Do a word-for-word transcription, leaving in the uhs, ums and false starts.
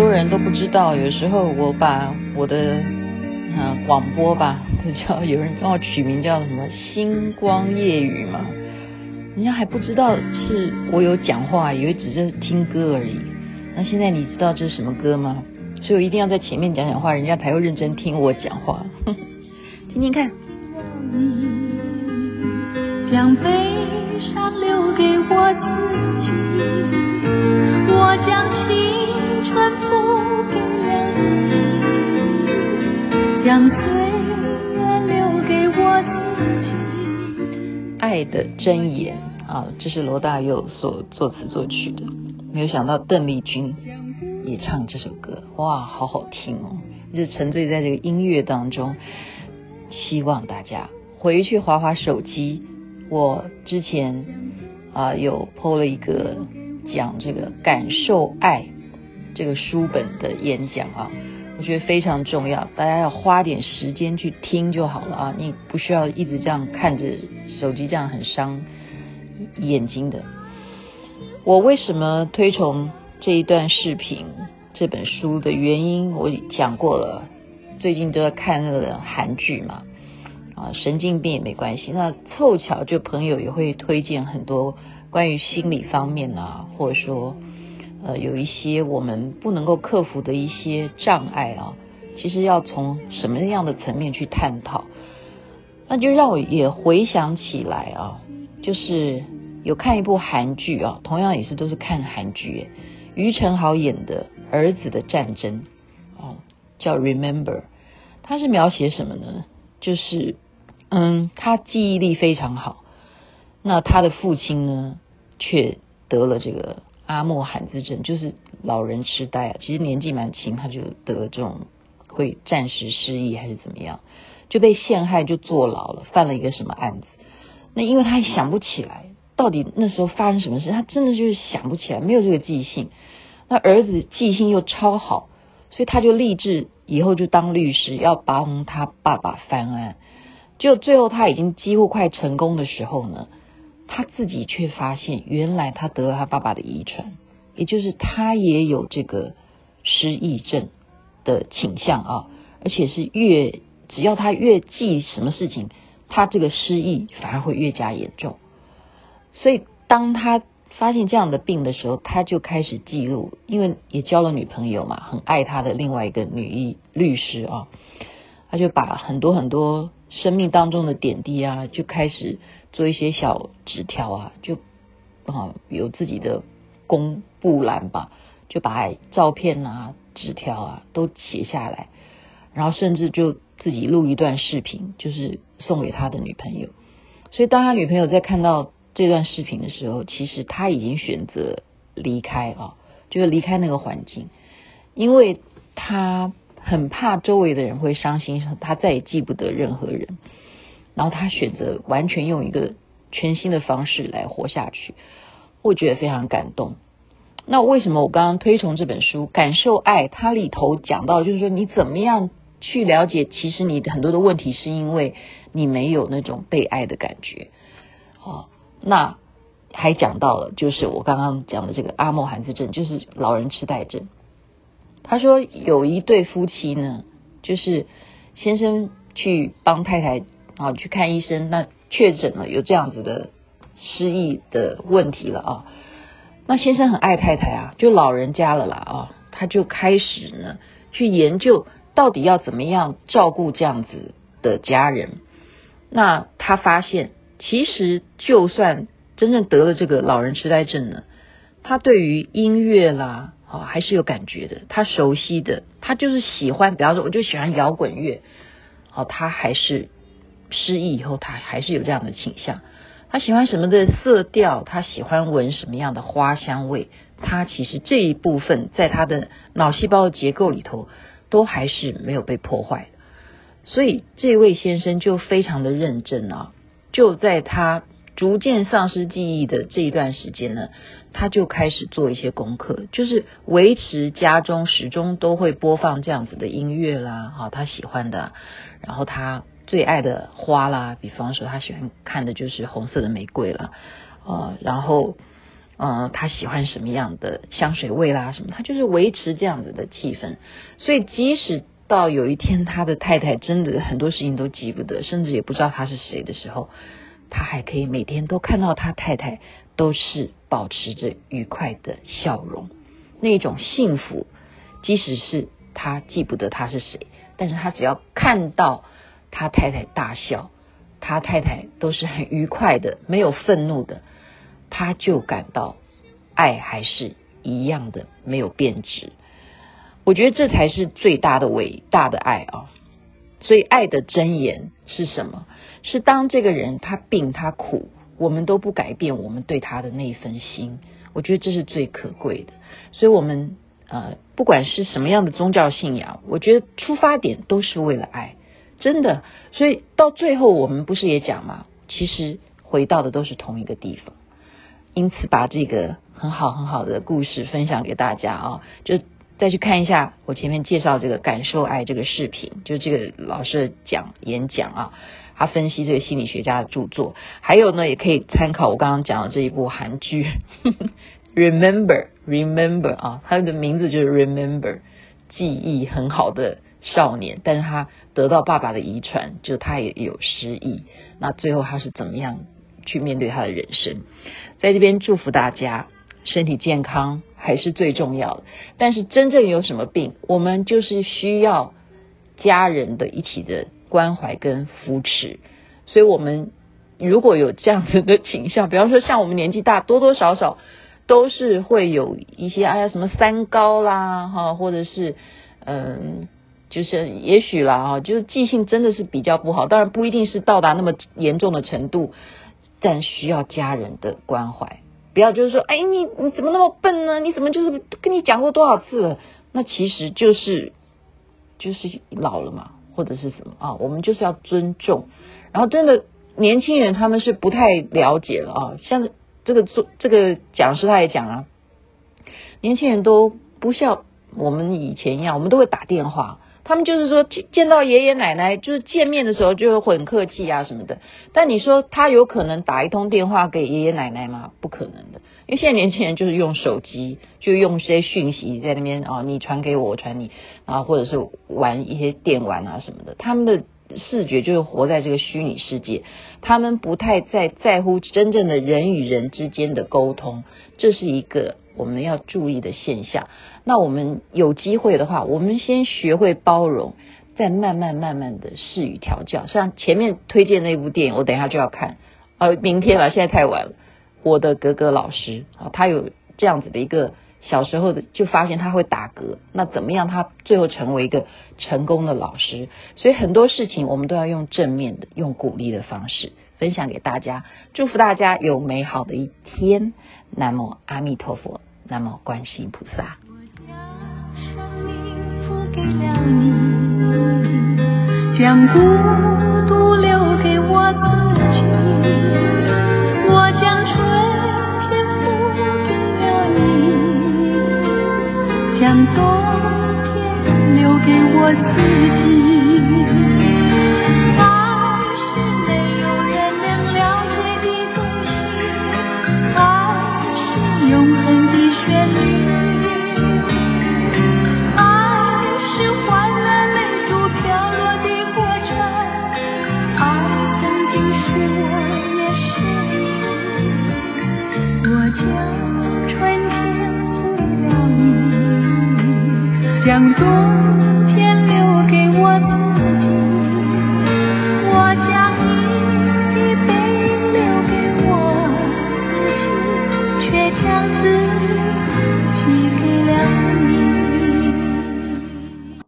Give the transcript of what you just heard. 多人都不知道，有时候我把我的、呃、广播吧，叫有人帮我取名叫什么星光夜雨嘛，人家还不知道是我有讲话，以为只是听歌而已。那现在你知道这是什么歌吗？所以我一定要在前面讲讲话，人家才会认真听我讲话。呵呵，听听看。你将悲伤留给我自己，我将青春付给你，将岁月留给我自己。爱的箴言啊，这是罗大佑所作词作曲的。没有想到邓丽君也唱这首歌，哇，好好听哦！就沉醉在这个音乐当中。希望大家回去滑滑手机，我之前啊、呃、有 po 了一个讲这个感受爱这个书本的演讲啊，我觉得非常重要，大家要花点时间去听就好了啊，你不需要一直这样看着手机，这样很伤眼睛的。我为什么推崇这一段视频这本书的原因，我讲过了。最近都在看那个韩剧嘛，啊，神经病也没关系。那凑巧就朋友也会推荐很多关于心理方面啊，或者说呃有一些我们不能够克服的一些障碍啊，其实要从什么样的层面去探讨。那就让我也回想起来啊，就是有看一部韩剧啊，同样也是都是看韩剧，余承豪演的《儿子的战争》哦，叫 Remember。他是描写什么呢？就是嗯他记忆力非常好，那他的父亲呢却得了这个阿莫罕兹症，就是老人痴呆啊，其实年纪蛮轻他就得了这种会暂时失忆还是怎么样，就被陷害就坐牢了，犯了一个什么案子。那因为他想不起来到底那时候发生什么事，他真的就是想不起来，没有这个记性。那儿子记性又超好，所以他就立志以后就当律师，要帮他爸爸翻案。就最后他已经几乎快成功的时候呢，他自己却发现原来他得了他爸爸的遗传，也就是他也有这个失忆症的倾向啊，而且是越只要他越记什么事情，他这个失忆反而会越加严重。所以当他发现这样的病的时候，他就开始记录，因为也交了女朋友嘛，很爱他的另外一个女律师啊，他就把很多很多生命当中的点滴啊，就开始做一些小纸条啊，就啊有自己的公布栏吧，就把照片啊、纸条啊都写下来，然后甚至就自己录一段视频，就是送给他的女朋友。所以当他女朋友在看到这段视频的时候，其实他已经选择离开啊，就是离开那个环境，因为他很怕周围的人会伤心，他再也记不得任何人，然后他选择完全用一个全新的方式来活下去，我觉得非常感动。那为什么我刚刚推崇这本书《感受爱》，它里头讲到就是说你怎么样去了解，其实你很多的问题是因为你没有那种被爱的感觉啊。那还讲到了就是我刚刚讲的这个阿莫罕兹症，就是老人痴呆症。他说有一对夫妻呢，就是先生去帮太太啊去看医生，那确诊了有这样子的失忆的问题了啊。那先生很爱太太啊，就老人家了啦啊，他就开始呢去研究到底要怎么样照顾这样子的家人。那他发现其实就算真正得了这个老人痴呆症呢，他对于音乐啦、哦、还是有感觉的，他熟悉的，他就是喜欢，比方说我就喜欢摇滚乐、哦、他还是失忆以后他还是有这样的倾向，他喜欢什么的色调，他喜欢闻什么样的花香味，他其实这一部分在他的脑细胞的结构里头都还是没有被破坏的。所以这位先生就非常的认真啊，就在他逐渐丧失记忆的这一段时间呢，他就开始做一些功课，就是维持家中始终都会播放这样子的音乐啦、哦、他喜欢的，然后他最爱的花啦，比方说他喜欢看的就是红色的玫瑰啦、哦、然后呃，他喜欢什么样的香水味啦什么，他就是维持这样子的气氛。所以即使到有一天他的太太真的很多事情都记不得，甚至也不知道他是谁的时候，他还可以每天都看到他太太都是保持着愉快的笑容，那种幸福，即使是他记不得他是谁，但是他只要看到他太太大笑，他太太都是很愉快的，没有愤怒的，他就感到爱还是一样的，没有变质。我觉得这才是最大的伟大的爱啊！所以爱的箴言是什么？是当这个人他病他苦，我们都不改变我们对他的那一份心，我觉得这是最可贵的。所以我们呃，不管是什么样的宗教信仰，我觉得出发点都是为了爱，真的。所以到最后我们不是也讲嘛，其实回到的都是同一个地方。因此把这个很好很好的故事分享给大家啊，就再去看一下我前面介绍这个感受爱这个视频，就这个老师讲演讲啊，他分析这个心理学家的著作，还有呢也可以参考我刚刚讲的这一部韩剧Remember Remember 啊，他的名字就是 Remember， 记忆很好的少年，但是他得到爸爸的遗传，就他也有失忆，那最后他是怎么样去面对他的人生。在这边祝福大家身体健康还是最重要的，但是真正有什么病，我们就是需要家人的一起的关怀跟扶持。所以我们如果有这样子的倾向，比方说像我们年纪大，多多少少都是会有一些哎呀什么三高啦哈，或者是嗯就是也许啦哈，就是记性真的是比较不好，当然不一定是到达那么严重的程度，但需要家人的关怀。不要就是说哎你你怎么那么笨呢，你怎么就是跟你讲过多少次了，那其实就是就是老了嘛，或者是什么啊，我们就是要尊重。然后真的年轻人他们是不太了解了啊，像这个这个讲师他也讲啊，年轻人都不像我们以前一样，我们都会打电话，他们就是说见到爷爷奶奶，就是见面的时候就很客气啊什么的，但你说他有可能打一通电话给爷爷奶奶吗？不可能的，因为现在年轻人就是用手机，就用些讯息在那边啊、哦，你传给我，我传你啊，或者是玩一些电玩啊什么的，他们的视觉就是活在这个虚拟世界，他们不太在在乎真正的人与人之间的沟通，这是一个我们要注意的现象。那我们有机会的话，我们先学会包容，再慢慢慢慢的适与调教。像前面推荐那部电影，我等一下就要看，呃，明天吧，现在太晚了。我的格格老师啊，他有这样子的一个小时候的就发现他会打嗝，那怎么样他最后成为一个成功的老师。所以很多事情我们都要用正面的，用鼓励的方式分享给大家，祝福大家有美好的一天。南无阿弥陀佛，南无观世音菩萨。将孤独留给我自己，我将春天付给了你，将冬天留给我自己。爱是没有人能了解的东西，爱是永恒的旋律。将冬天留给我自己，我将你的背留给我自己，却将自己